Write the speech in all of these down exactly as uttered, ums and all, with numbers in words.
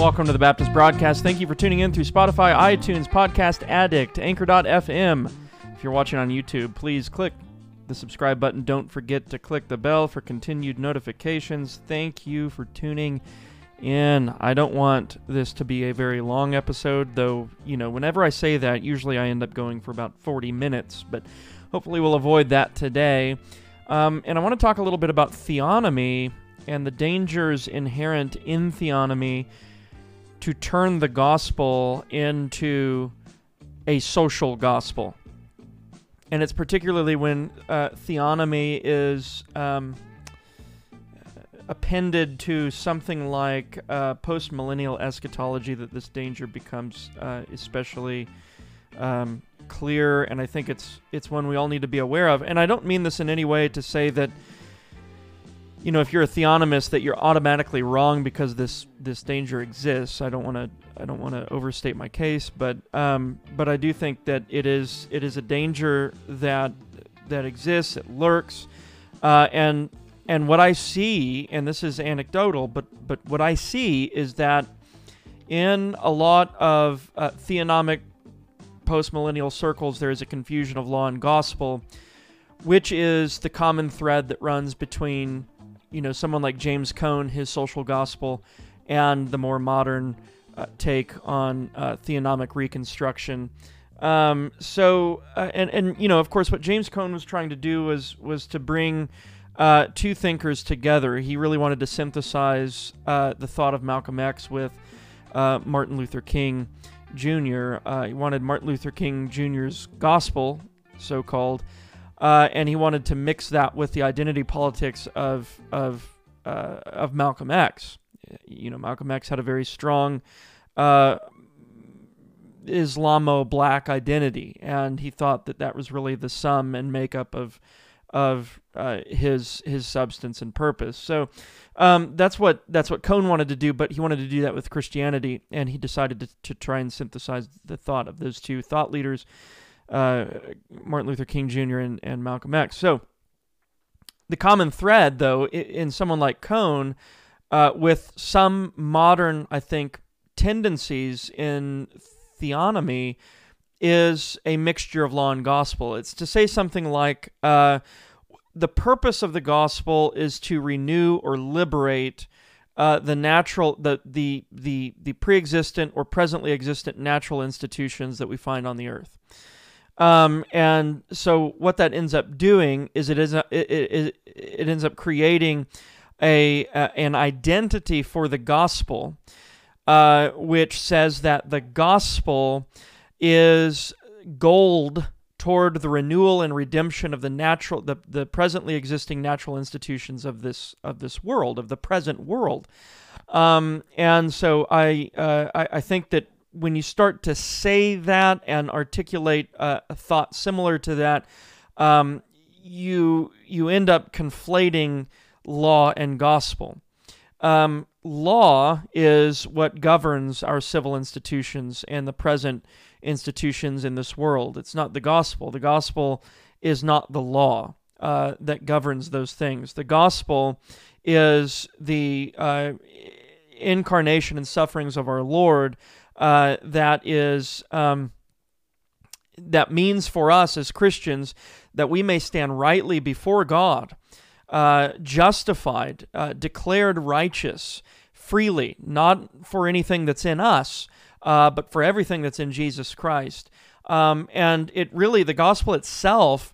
Welcome to the Baptist Broadcast. Thank you for tuning in through Spotify, iTunes, Podcast Addict, Anchor dot f m. If you're watching on YouTube, please click the subscribe button. Don't forget to click the bell for continued notifications. Thank you for tuning in. I don't want this to be a very long episode, though, you know, whenever I say that, usually I end up going for about forty minutes, but hopefully we'll avoid that today. Um, and I want to talk a little bit about theonomy and the dangers inherent in theonomy to turn the gospel into a social gospel. And it's particularly when uh, theonomy is um, appended to something like uh, post-millennial eschatology that this danger becomes uh, especially um, clear, and I think it's it's one we all need to be aware of. And I don't mean this in any way to say that, you know, if you're a theonomist, that you're automatically wrong because this this danger exists. I don't want to I don't want to overstate my case, but um, but I do think that it is it is a danger that that exists. It lurks, uh, and and what I see, and this is anecdotal, but but what I see is that in a lot of uh, theonomic post-millennial circles, there is a confusion of law and gospel, which is the common thread that runs between, you know, someone like James Cone, his social gospel, and the more modern uh, take on uh, theonomic reconstruction. Um, so, uh, and, and, you know, of course, what James Cone was trying to do was, was to bring uh, two thinkers together. He really wanted to synthesize uh, the thought of Malcolm X with uh, Martin Luther King Junior Uh, he wanted Martin Luther King Junior's gospel, so-called, Uh, and he wanted to mix that with the identity politics of of uh, of Malcolm X. You know, Malcolm X had a very strong uh, Islamo-black identity, and he thought that that was really the sum and makeup of of uh, his his substance and purpose. So um, that's what that's what Cone wanted to do, but he wanted to do that with Christianity, and he decided to, to try and synthesize the thought of those two thought leaders. Uh, Martin Luther King Junior and, and Malcolm X. So the common thread, though, in, in someone like Cone, uh, with some modern, I think, tendencies in theonomy, is a mixture of law and gospel. It's to say something like, uh, the purpose of the gospel is to renew or liberate uh, the natural, the the the the pre-existent or presently existent natural institutions that we find on the earth. Um, and so what that ends up doing is it is a, it, it it ends up creating a, a an identity for the gospel, uh, which says that the gospel is gold toward the renewal and redemption of the natural the, the presently existing natural institutions of this of this world of the present world, um, and so I, uh, I I think that. When you start to say that and articulate uh, a thought similar to that, um, you you end up conflating law and gospel. Um, law is what governs our civil institutions and the present institutions in this world. It's not the gospel. The gospel is not the law uh, that governs those things. The gospel is the uh, incarnation and sufferings of our Lord. Uh, that is, um, that means for us as Christians that we may stand rightly before God, uh, justified, uh, declared righteous freely, not for anything that's in us, uh, but for everything that's in Jesus Christ. Um, and it really, the gospel itself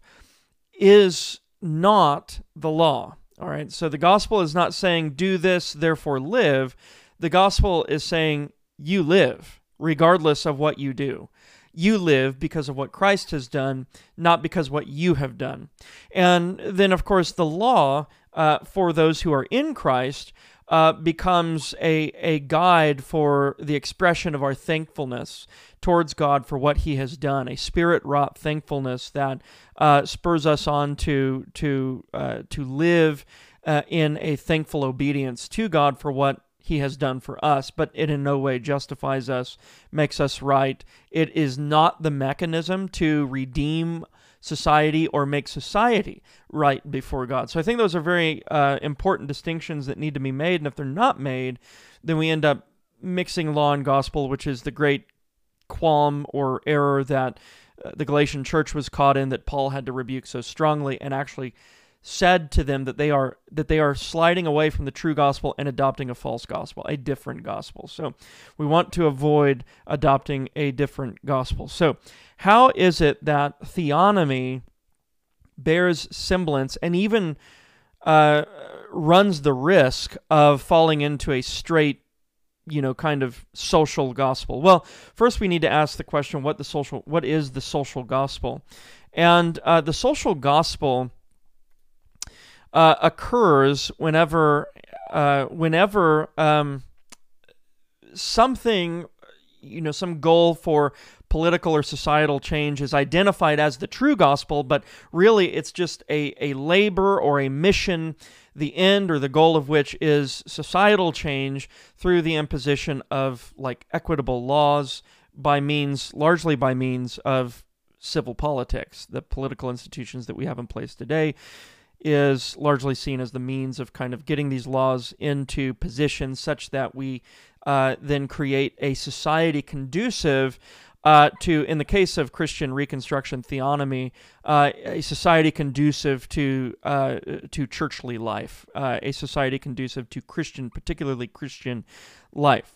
is not the law. All right. So the gospel is not saying, do this, therefore live. The gospel is saying, you live regardless of what you do. You live because of what Christ has done, not because what you have done. And then, of course, the law uh, for those who are in Christ uh, becomes a, a guide for the expression of our thankfulness towards God for what He has done, a spirit-wrought thankfulness that uh, spurs us on to, to, uh, to live uh, in a thankful obedience to God for what He has done for us, but it in no way justifies us, makes us right. It is not the mechanism to redeem society or make society right before God. So I think those are very uh, important distinctions that need to be made, and if they're not made, then we end up mixing law and gospel, which is the great qualm or error that uh, the Galatian church was caught in, that Paul had to rebuke so strongly, and actually said to them that they are that they are sliding away from the true gospel and adopting a false gospel, a different gospel. So we want to avoid adopting a different gospel. So how is it that theonomy bears semblance and even uh, runs the risk of falling into a straight, you know, kind of social gospel? Well, first we need to ask the question, what the social, what is the social gospel? And uh, the social gospel uh, occurs whenever, uh, whenever um, something, you know, some goal for political or societal change is identified as the true gospel, but really it's just a, a labor or a mission, the end or the goal of which is societal change through the imposition of like equitable laws by means, largely by means of civil politics. The political institutions that we have in place today is largely seen as the means of kind of getting these laws into position such that we uh, then create a society conducive Uh, to, in the case of Christian Reconstruction theonomy, uh, a society conducive to uh, to churchly life, uh, a society conducive to Christian, particularly Christian life.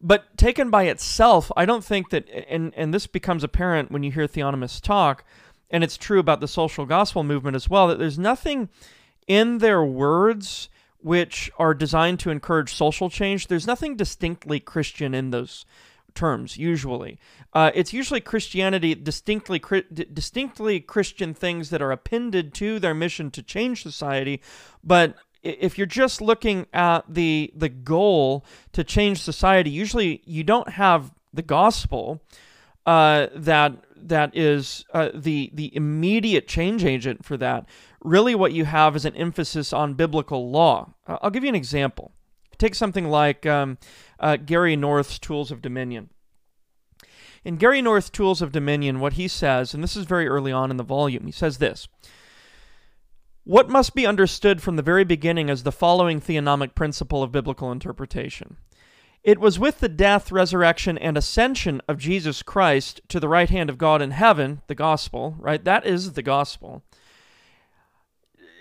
But taken by itself, I don't think that, and, and this becomes apparent when you hear theonomists talk, and it's true about the social gospel movement as well, that there's nothing in their words which are designed to encourage social change. There's nothing distinctly Christian in those terms, usually. Uh, it's usually Christianity, distinctly distinctly Christian things that are appended to their mission to change society. But if you're just looking at the the goal to change society, usually you don't have the gospel uh, that that is uh, the the immediate change agent for that. Really what you have is an emphasis on biblical law. Uh, I'll give you an example. Take something like um, uh, Gary North's Tools of Dominion. In Gary North's Tools of Dominion, what he says, and this is very early on in the volume, he says this: "What must be understood from the very beginning is the following theonomic principle of biblical interpretation. It was with the death, resurrection, and ascension of Jesus Christ to the right hand of God in heaven," the gospel, right? That is the gospel.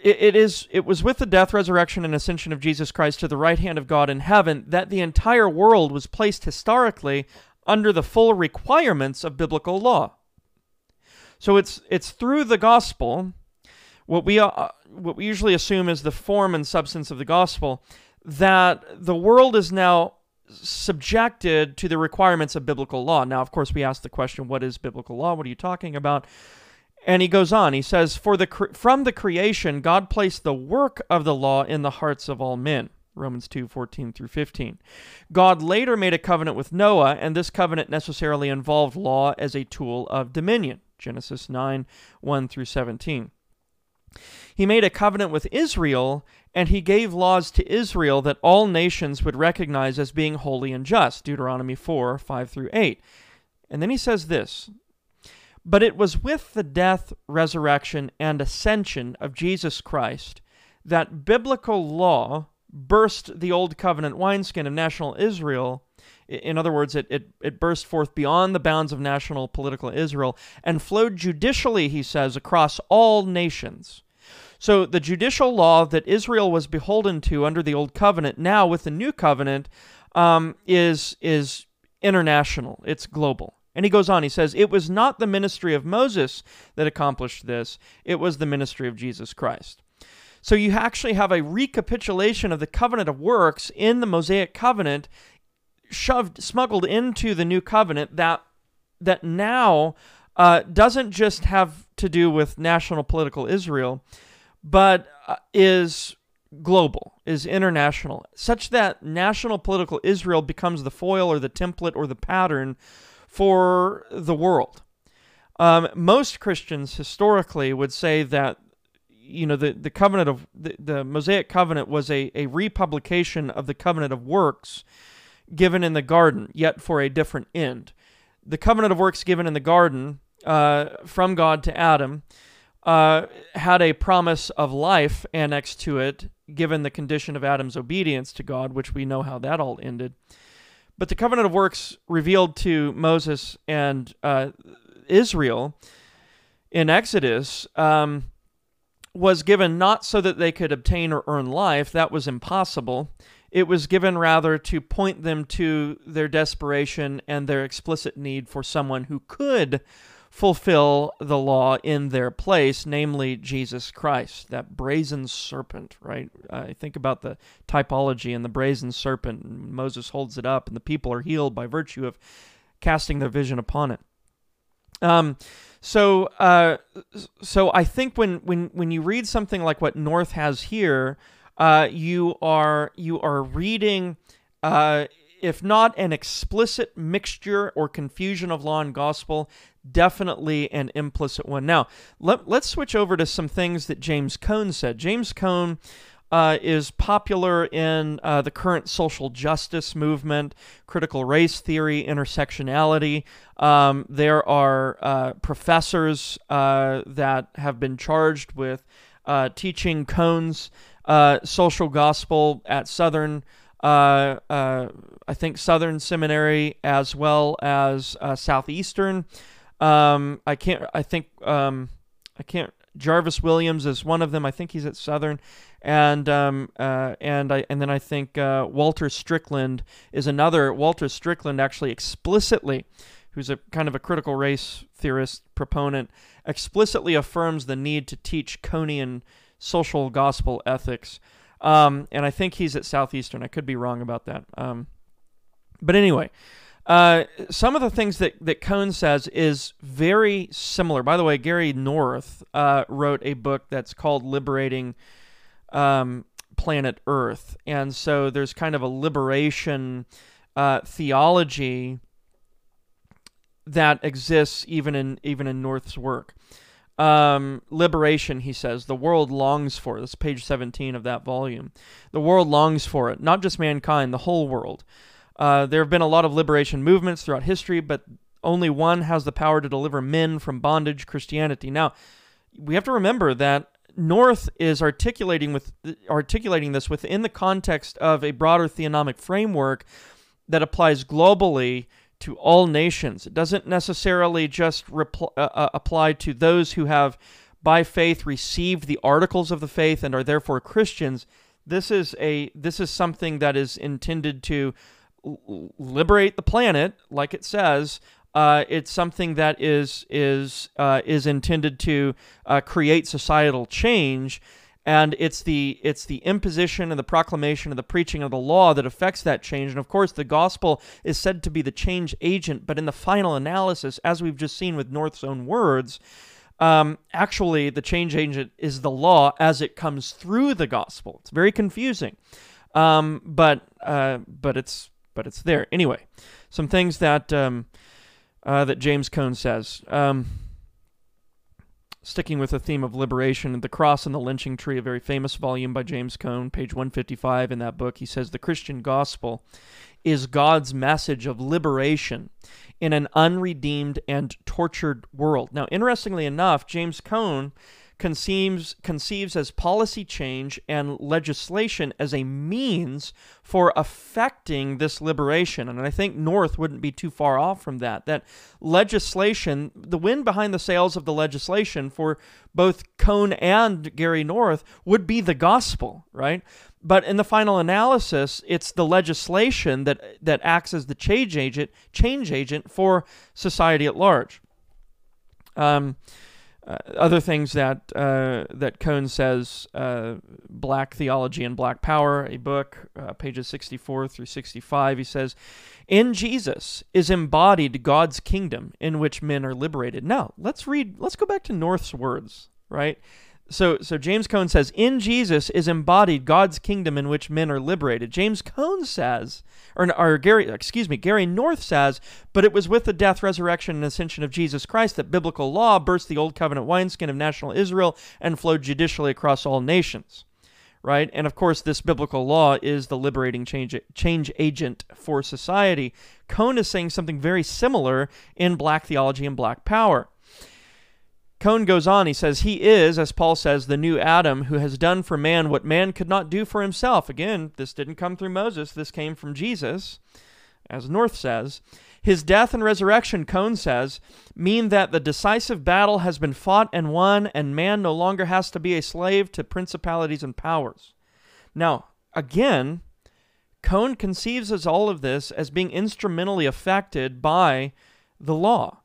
It is. It was with the death, resurrection, and ascension of Jesus Christ to the right hand of God in heaven that the entire world was placed historically under the full requirements of biblical law." So it's it's through the gospel, what we uh, what we usually assume is the form and substance of the gospel, that the world is now subjected to the requirements of biblical law. Now, of course, we ask the question, what is biblical law? What are you talking about? And he goes on, he says, "For the from the creation, God placed the work of the law in the hearts of all men," Romans two, fourteen through fifteen. "God later made a covenant with Noah, and this covenant necessarily involved law as a tool of dominion," Genesis nine, one through seventeen. "He made a covenant with Israel, and he gave laws to Israel that all nations would recognize as being holy and just," Deuteronomy four, five through eight. And then he says this: "But it was with the death, resurrection, and ascension of Jesus Christ that biblical law burst the old covenant wineskin of national Israel." In other words, it, it, it burst forth beyond the bounds of national political Israel and flowed judicially, he says, across all nations. So the judicial law that Israel was beholden to under the old covenant, now with the new covenant, um, is, is international. It's global. And he goes on, he says, "It was not the ministry of Moses that accomplished this. It was the ministry of Jesus Christ." So you actually have a recapitulation of the covenant of works in the Mosaic covenant shoved, smuggled into the new covenant that, that now uh, doesn't just have to do with national political Israel, but uh, is global, is international, such that national political Israel becomes the foil or the template or the pattern for the world. Um, most Christians historically would say that, you know, the, the covenant of the, the Mosaic covenant was a, a republication of the covenant of works given in the garden, yet for a different end. The covenant of works given in the garden uh, from God to Adam uh, had a promise of life annexed to it given the condition of Adam's obedience to God, which we know how that all ended. But the covenant of works revealed to Moses and uh, Israel in Exodus um, was given not so that they could obtain or earn life. That was impossible. It was given rather to point them to their desperation and their explicit need for someone who could fulfill the law in their place, namely Jesus Christ, that brazen serpent, right? I uh, think about the typology and the brazen serpent. Moses holds it up, and the people are healed by virtue of casting their vision upon it. Um, so, uh, so I think when when when you read something like what North has here, uh, you are you are reading, uh, if not an explicit mixture or confusion of law and gospel, definitely an implicit one. Now, let, let's switch over to some things that James Cone said. James Cone uh, is popular in uh, the current social justice movement, critical race theory, intersectionality. Um, there are uh, professors uh, that have been charged with uh, teaching Cone's uh, social gospel at Southern Uh, uh, I think Southern Seminary, as well as uh, Southeastern. Um, I can't. I think um, I can't. Jarvis Williams is one of them. I think he's at Southern, and um, uh, and I and then I think uh, Walter Strickland is another. Walter Strickland actually explicitly, who's a kind of a critical race theorist proponent, explicitly affirms the need to teach Conean social gospel ethics. Um, and I think he's at Southeastern. I could be wrong about that. Um, but anyway, uh, some of the things that, that Cone says is very similar. By the way, Gary North uh, wrote a book that's called Liberating um, Planet Earth. And so there's kind of a liberation uh, theology that exists even in even in North's work. Um, liberation, he says, the world longs for. That's page seventeen of that volume. The world longs for it, not just mankind, the whole world. Uh, there have been a lot of liberation movements throughout history, but only one has the power to deliver men from bondage, Christianity. Now, we have to remember that North is articulating with articulating this within the context of a broader theonomic framework that applies globally to all nations. It doesn't necessarily just repl- uh, apply to those who have, by faith, received the articles of the faith and are therefore Christians. This is a this is something that is intended to l- liberate the planet, like it says. Uh, it's something that is is uh, is intended to uh, create societal change, and it's the it's the imposition and the proclamation and the preaching of the law that affects that change. And of course, the gospel is said to be the change agent. But in the final analysis, as we've just seen with North's own words, um, actually the change agent is the law as it comes through the gospel. It's very confusing, um, but uh, but it's but it's there anyway. Some things that um, uh, that James Cone says. Um, Sticking with the theme of liberation, The Cross and the Lynching Tree, a very famous volume by James Cone, page one fifty-five in that book, he says, the Christian gospel is God's message of liberation in an unredeemed and tortured world. Now, interestingly enough, James Cone conceives, conceives as policy change and legislation as a means for affecting this liberation. And I think North wouldn't be too far off from that, that legislation, the wind behind the sails of the legislation for both Cone and Gary North would be the gospel, right? But in the final analysis, it's the legislation that that acts as the change agent, change agent for society at large. Um, uh, other things that uh, that Cone says: uh, Black Theology and Black Power, a book, uh, pages sixty-four through sixty-five. He says, "In Jesus is embodied God's kingdom, in which men are liberated." Now, let's read. Let's go back to North's words, right? So so James Cone says, in Jesus is embodied God's kingdom in which men are liberated. James Cone says, or, or Gary, excuse me, Gary North says, but it was with the death, resurrection, and ascension of Jesus Christ that biblical law burst the old covenant wineskin of national Israel and flowed judicially across all nations, right? And of course, this biblical law is the liberating change, change agent for society. Cone is saying something very similar in Black Theology and Black Power. Cone goes on, he says, he is, as Paul says, the new Adam who has done for man what man could not do for himself. Again, this didn't come through Moses. This came from Jesus, as North says. His death and resurrection, Cone says, mean that the decisive battle has been fought and won, and man no longer has to be a slave to principalities and powers. Now, again, Cone conceives as all of this as being instrumentally affected by the law,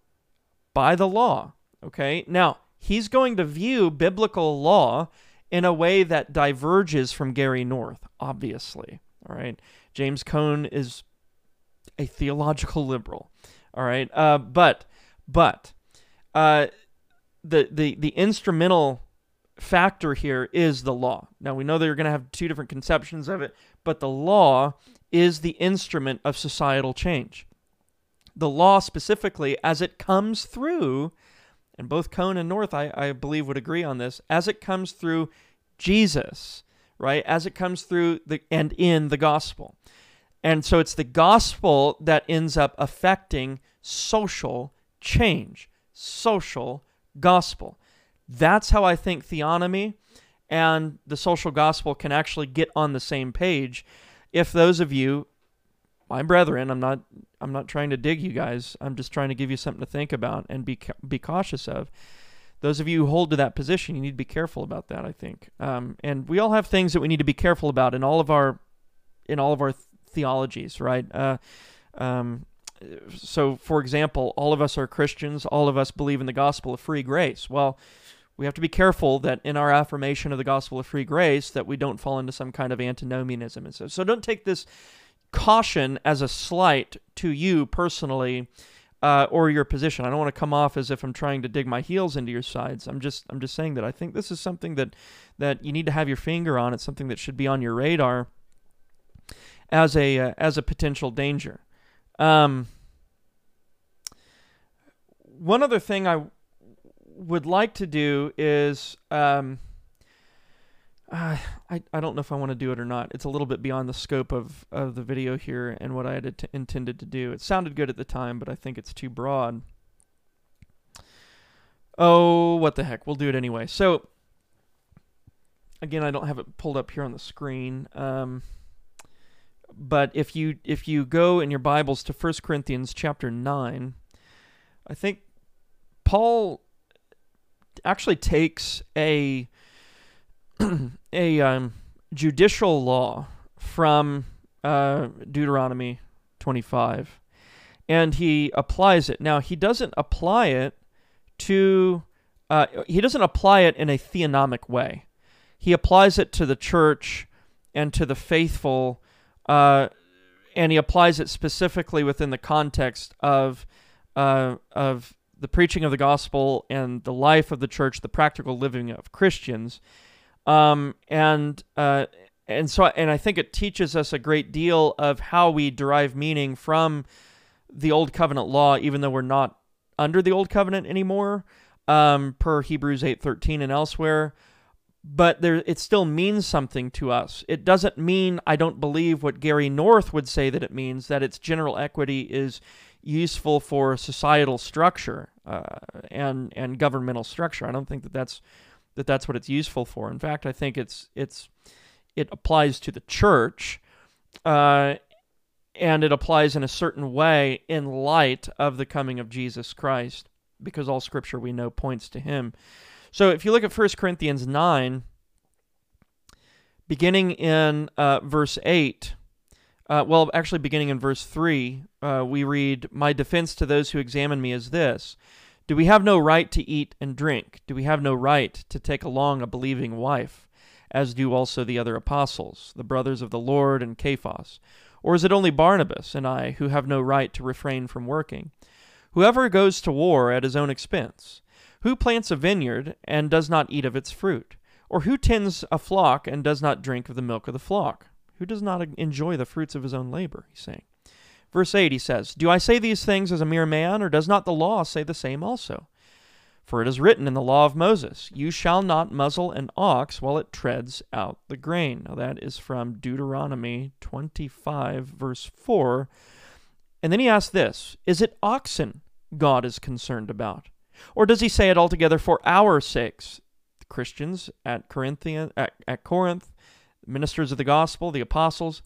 by the law. Okay, now, he's going to view biblical law in a way that diverges from Gary North, obviously, all right? James Cone is a theological liberal, all right? Uh, but but uh, the, the, the instrumental factor here is the law. Now, we know that you're going to have two different conceptions of it, but the law is the instrument of societal change. The law specifically, as it comes through... and both Cone and North, I, I believe, would agree on this, as it comes through Jesus, right? As it comes through the and in the gospel. And so it's the gospel that ends up affecting social change, social gospel. That's how I think theonomy and the social gospel can actually get on the same page. If those of you, my brethren, I'm not... I'm not trying to dig you guys. I'm just trying to give you something to think about and be be cautious of. Those of you who hold to that position, you need to be careful about that, I think. Um, and we all have things that we need to be careful about in all of our in all of our theologies, right? Uh, um, so, for example, all of us are Christians. All of us believe in the gospel of free grace. Well, we have to be careful that in our affirmation of the gospel of free grace that we don't fall into some kind of antinomianism. And so, so don't take this caution as a slight to you personally uh, or your position. I don't want to come off as if I'm trying to dig my heels into your sides. I'm just I'm just saying that I think this is something that that you need to have your finger on. It's something that should be on your radar as a uh, as a potential danger. Um, one other thing I would like to do is. Um, Uh, I, I don't know if I want to do it or not. It's a little bit beyond the scope of, of the video here and what I had t- intended to do. It sounded good at the time, but I think it's too broad. Oh, what the heck. We'll do it anyway. So, again, I don't have it pulled up here on the screen. Um, but if you if you go in your Bibles to First Corinthians chapter nine, I think Paul actually takes a... a um, judicial law from uh, Deuteronomy twenty-five, and he applies it. Now, he doesn't apply it to, uh, he doesn't apply it in a theonomic way. He applies it to the church and to the faithful, uh, and he applies it specifically within the context of uh, of the preaching of the gospel and the life of the church, the practical living of Christians. Um, and, uh, and so, and I think it teaches us a great deal of how we derive meaning from the Old Covenant law, even though we're not under the Old Covenant anymore, um, per Hebrews eight thirteen and elsewhere, but there, it still means something to us. It doesn't mean, I don't believe what Gary North would say that it means, that its general equity is useful for societal structure, uh, and, and governmental structure. I don't think that that's that that's what it's useful for. In fact, I think it's it's it applies to the church, uh, and it applies in a certain way in light of the coming of Jesus Christ, because all Scripture we know points to Him. So if you look at First Corinthians nine, beginning in uh, verse eight, uh, well, actually beginning in verse three, uh, we read, "My defense to those who examine me is this, do we have no right to eat and drink? Do we have no right to take along a believing wife, as do also the other apostles, the brothers of the Lord and Cephas? Or is it only Barnabas and I who have no right to refrain from working? Whoever goes to war at his own expense, who plants a vineyard and does not eat of its fruit? Or who tends a flock and does not drink of the milk of the flock? Who does not enjoy the fruits of his own labor?" He's saying. Verse eight, he says, "Do I say these things as a mere man, or does not the law say the same also? For it is written in the law of Moses, you shall not muzzle an ox while it treads out the grain." Now that is from Deuteronomy twenty-five, verse four. And then he asks this, "Is it oxen God is concerned about? Or does he say it altogether for our sakes? The Christians at Corinthian, at, at Corinth, ministers of the gospel, the apostles.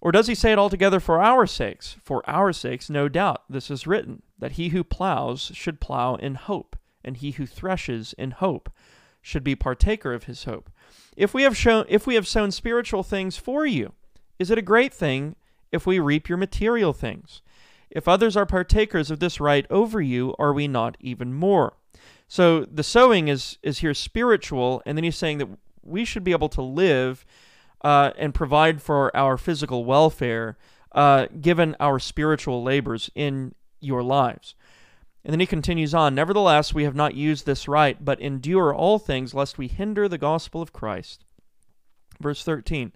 Or does he say it altogether for our sakes? For our sakes, no doubt, this is written, that he who plows should plow in hope, and he who threshes in hope should be partaker of his hope. If we have shown, if we have sown spiritual things for you, is it a great thing if we reap your material things? If others are partakers of this right over you, are we not even more? So the sowing is is here spiritual, and then he's saying that we should be able to live uh, and provide for our physical welfare, uh, given our spiritual labors in your lives. And then he continues on, nevertheless, we have not used this right, but endure all things, lest we hinder the gospel of Christ. Verse thirteen,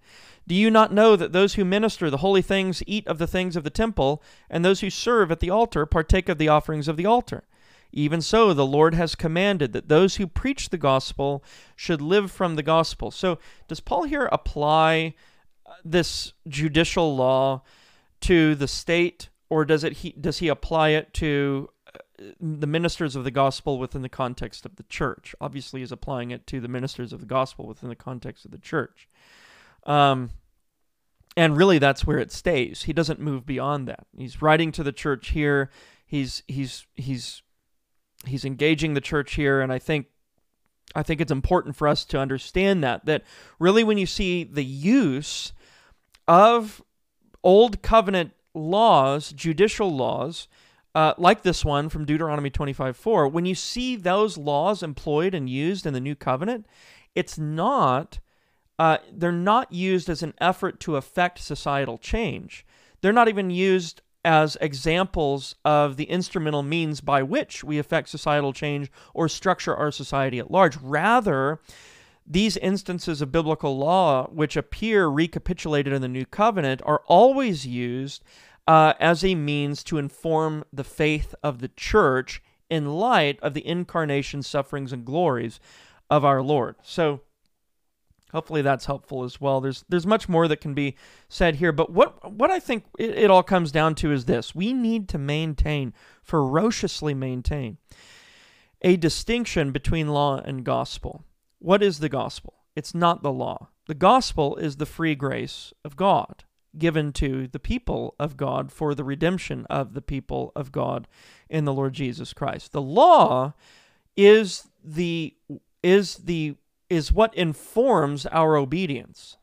do you not know that those who minister the holy things eat of the things of the temple, and those who serve at the altar partake of the offerings of the altar? Even so, the Lord has commanded that those who preach the gospel should live from the gospel. So does Paul here apply this judicial law to the state, or does it he, does he apply it to the ministers of the gospel within the context of the church? Obviously, he's applying it to the ministers of the gospel within the context of the church. Um, and really, that's where it stays. He doesn't move beyond that. He's writing to the church here. He's he's he's he's engaging the church here, and I think I think it's important for us to understand that that really, when you see the use of old covenant laws, judicial laws, Uh, like this one from Deuteronomy twenty-five four, when you see those laws employed and used in the New Covenant, it's not, uh, they're not used as an effort to affect societal change. They're not even used as examples of the instrumental means by which we affect societal change or structure our society at large. Rather, these instances of biblical law, which appear recapitulated in the New Covenant, are always used Uh, as a means to inform the faith of the church in light of the incarnation, sufferings, and glories of our Lord. So hopefully that's helpful as well. There's there's much more that can be said here, but what, what I think it, it all comes down to is this. We need to maintain, ferociously maintain, a distinction between law and gospel. What is the gospel? It's not the law. The gospel is the free grace of God, given to the people of God for the redemption of the people of God in the Lord Jesus Christ. The law is the is the is what informs our obedience,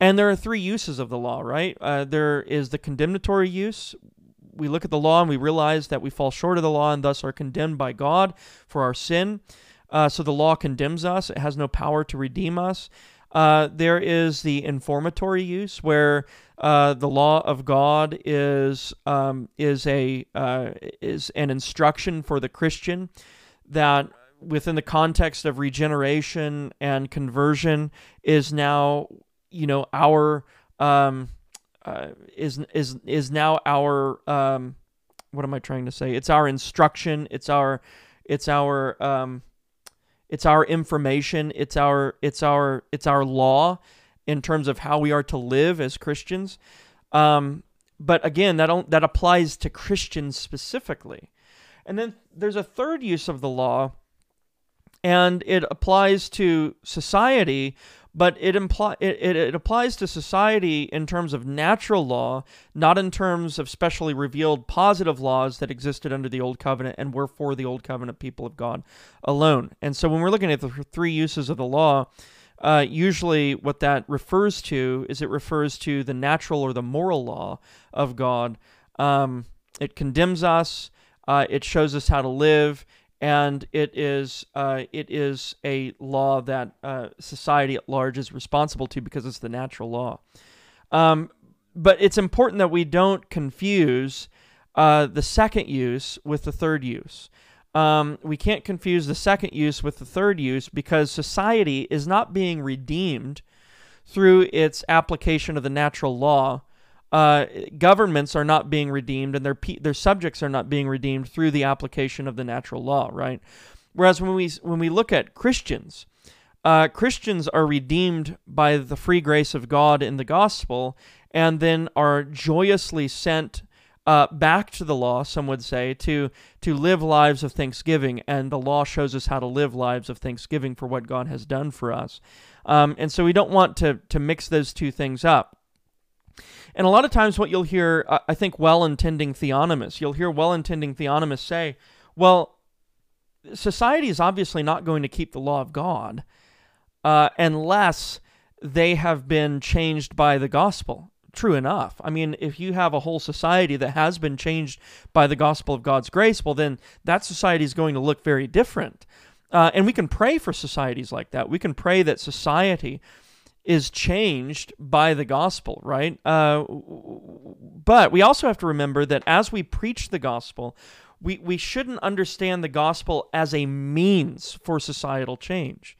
and there are three uses of the law. Right? Uh, there is the condemnatory use. We look at the law and we realize that we fall short of the law and thus are condemned by God for our sin. Uh, so the law condemns us; it has no power to redeem us. Uh, there is the informatory use, where uh, the law of God is um, is a uh, is an instruction for the Christian that, within the context of regeneration and conversion, is now you know our um, uh, is is is now our um, what am I trying to say? It's our instruction. It's our it's our um, It's our information, it's our it's our it's our law in terms of how we are to live as Christians. Um, but again, that don't, that applies to Christians specifically. And then there's a third use of the law, and it applies to society, but it imply it, it, it applies to society in terms of natural law, not in terms of specially revealed positive laws that existed under the Old Covenant and were for the Old Covenant people of God alone. And so when we're looking at the three uses of the law, uh, usually what that refers to is it refers to the natural or the moral law of God. Um, it condemns us, uh, it shows us how to live, and it is uh, it is a law that uh, society at large is responsible to because it's the natural law. Um, but it's important that we don't confuse uh, the second use with the third use. Um, we can't confuse the second use with the third use because society is not being redeemed through its application of the natural law. Uh, governments are not being redeemed, and their pe- their subjects are not being redeemed through the application of the natural law, right? Whereas when we when we look at Christians, uh, Christians are redeemed by the free grace of God in the gospel, and then are joyously sent uh, back to the law, some would say, to to live lives of thanksgiving. And the law shows us how to live lives of thanksgiving for what God has done for us. Um, and so we don't want to to mix those two things up. And a lot of times what you'll hear, uh, I think, well-intending theonomists, you'll hear well-intending theonomists say, well, society is obviously not going to keep the law of God uh, unless they have been changed by the gospel. True enough. I mean, if you have a whole society that has been changed by the gospel of God's grace, well, then that society is going to look very different. Uh, and we can pray for societies like that. We can pray that society is changed by the gospel, right? Uh, but we also have to remember that as we preach the gospel, we, we shouldn't understand the gospel as a means for societal change.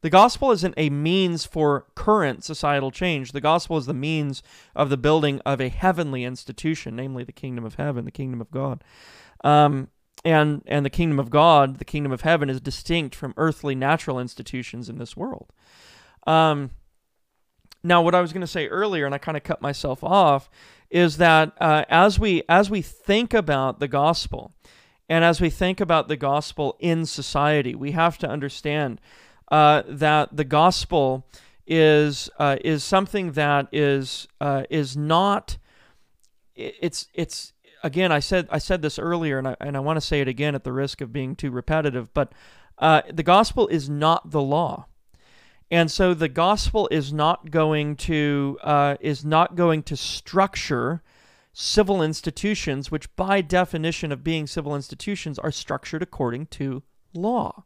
The gospel isn't a means for current societal change. The gospel is the means of the building of a heavenly institution, namely the kingdom of heaven, the kingdom of God. Um, and, and the kingdom of God, the kingdom of heaven, is distinct from earthly natural institutions in this world. Um, Now, what I was going to say earlier, and I kind of cut myself off, is that uh, as we as we think about the gospel, and as we think about the gospel in society, we have to understand uh, that the gospel is uh, is something that is uh, is not. It's it's again. I said I said this earlier, and I and I want to say it again at the risk of being too repetitive. But uh, the gospel is not the law. And so the gospel is not going to uh, is not going to structure civil institutions, which by definition of being civil institutions are structured according to law.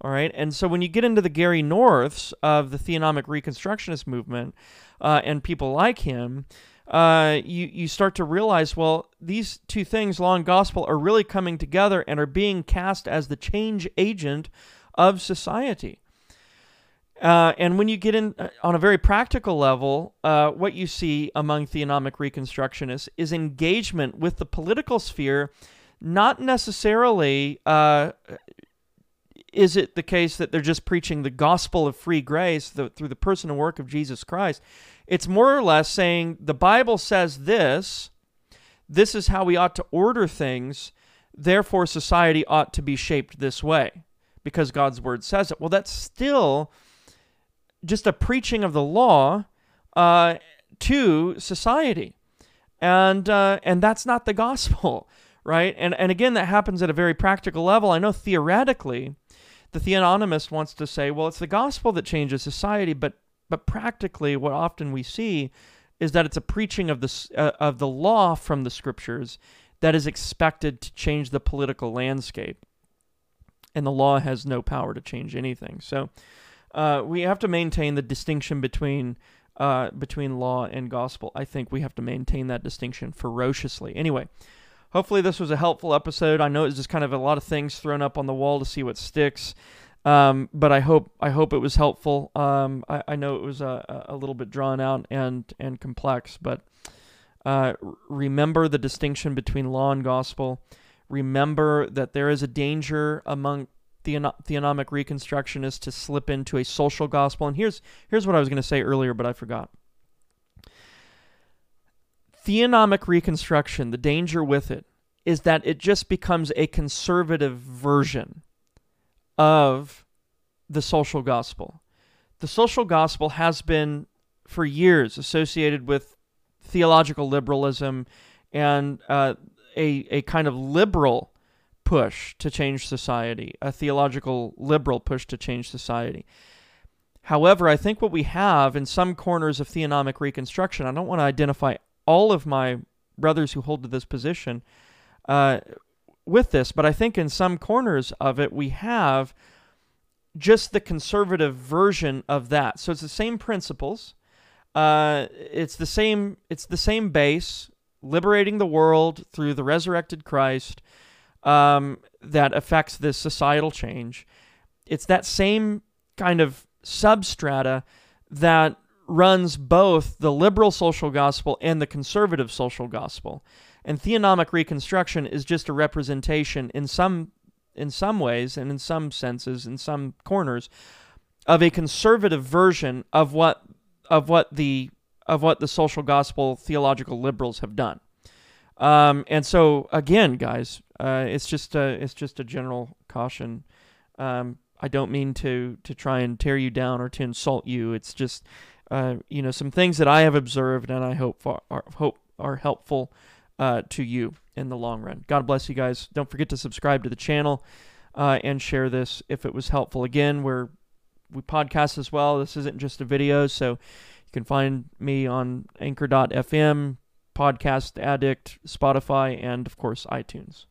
All right. And so when you get into the Gary Norths of the theonomic reconstructionist movement uh, and people like him, uh, you, you start to realize, well, these two things, law and gospel, are really coming together and are being cast as the change agent of society. Uh, and when you get in uh, on a very practical level, uh, what you see among theonomic reconstructionists is engagement with the political sphere. Not necessarily uh, is it the case that they're just preaching the gospel of free grace the, through the person and work of Jesus Christ. It's more or less saying the Bible says this, this is how we ought to order things, therefore society ought to be shaped this way because God's word says it. Well, that's still just a preaching of the law uh, to society, and uh, and that's not the gospel, right? And and again, that happens at a very practical level. I know theoretically, the theonomist wants to say, well, it's the gospel that changes society, but but practically, what often we see is that it's a preaching of the uh, of the law from the scriptures that is expected to change the political landscape, and the law has no power to change anything. So. Uh, we have to maintain the distinction between uh, between law and gospel. I think we have to maintain that distinction ferociously. Anyway, hopefully this was a helpful episode. I know it was just kind of a lot of things thrown up on the wall to see what sticks, um, but I hope I hope it was helpful. Um, I, I know it was a, a little bit drawn out and and complex, but uh, remember the distinction between law and gospel. Remember that there is a danger among theonomic reconstructionists to slip into a social gospel. And here's here's what I was going to say earlier, but I forgot. Theonomic reconstruction, the danger with it, is that it just becomes a conservative version of the social gospel. The social gospel has been, for years, associated with theological liberalism and uh, a, a kind of liberal push to change society, a theological liberal push to change society. However, I think what we have in some corners of theonomic reconstruction, I don't want to identify all of my brothers who hold to this position uh, with this, but I think in some corners of it, we have just the conservative version of that. So it's the same principles. Uh, it's the same, it's the same base, liberating the world through the resurrected Christ, Um, that affects this societal change. It's that same kind of substrata that runs both the liberal social gospel and the conservative social gospel. And theonomic reconstruction is just a representation in some in some ways and in some senses, in some corners, of a conservative version of what of what the of what the social gospel theological liberals have done. Um, and so again, guys, uh, it's just a, it's just a general caution. Um, I don't mean to to try and tear you down or to insult you. It's just uh, you know, some things that I have observed, and I hope for, are, hope are helpful uh, to you in the long run. God bless you guys. Don't forget to subscribe to the channel uh, and share this if it was helpful. Again, we're we podcast as well. This isn't just a video, so you can find me on anchor dot f m, Podcast Addict, Spotify, and of course iTunes.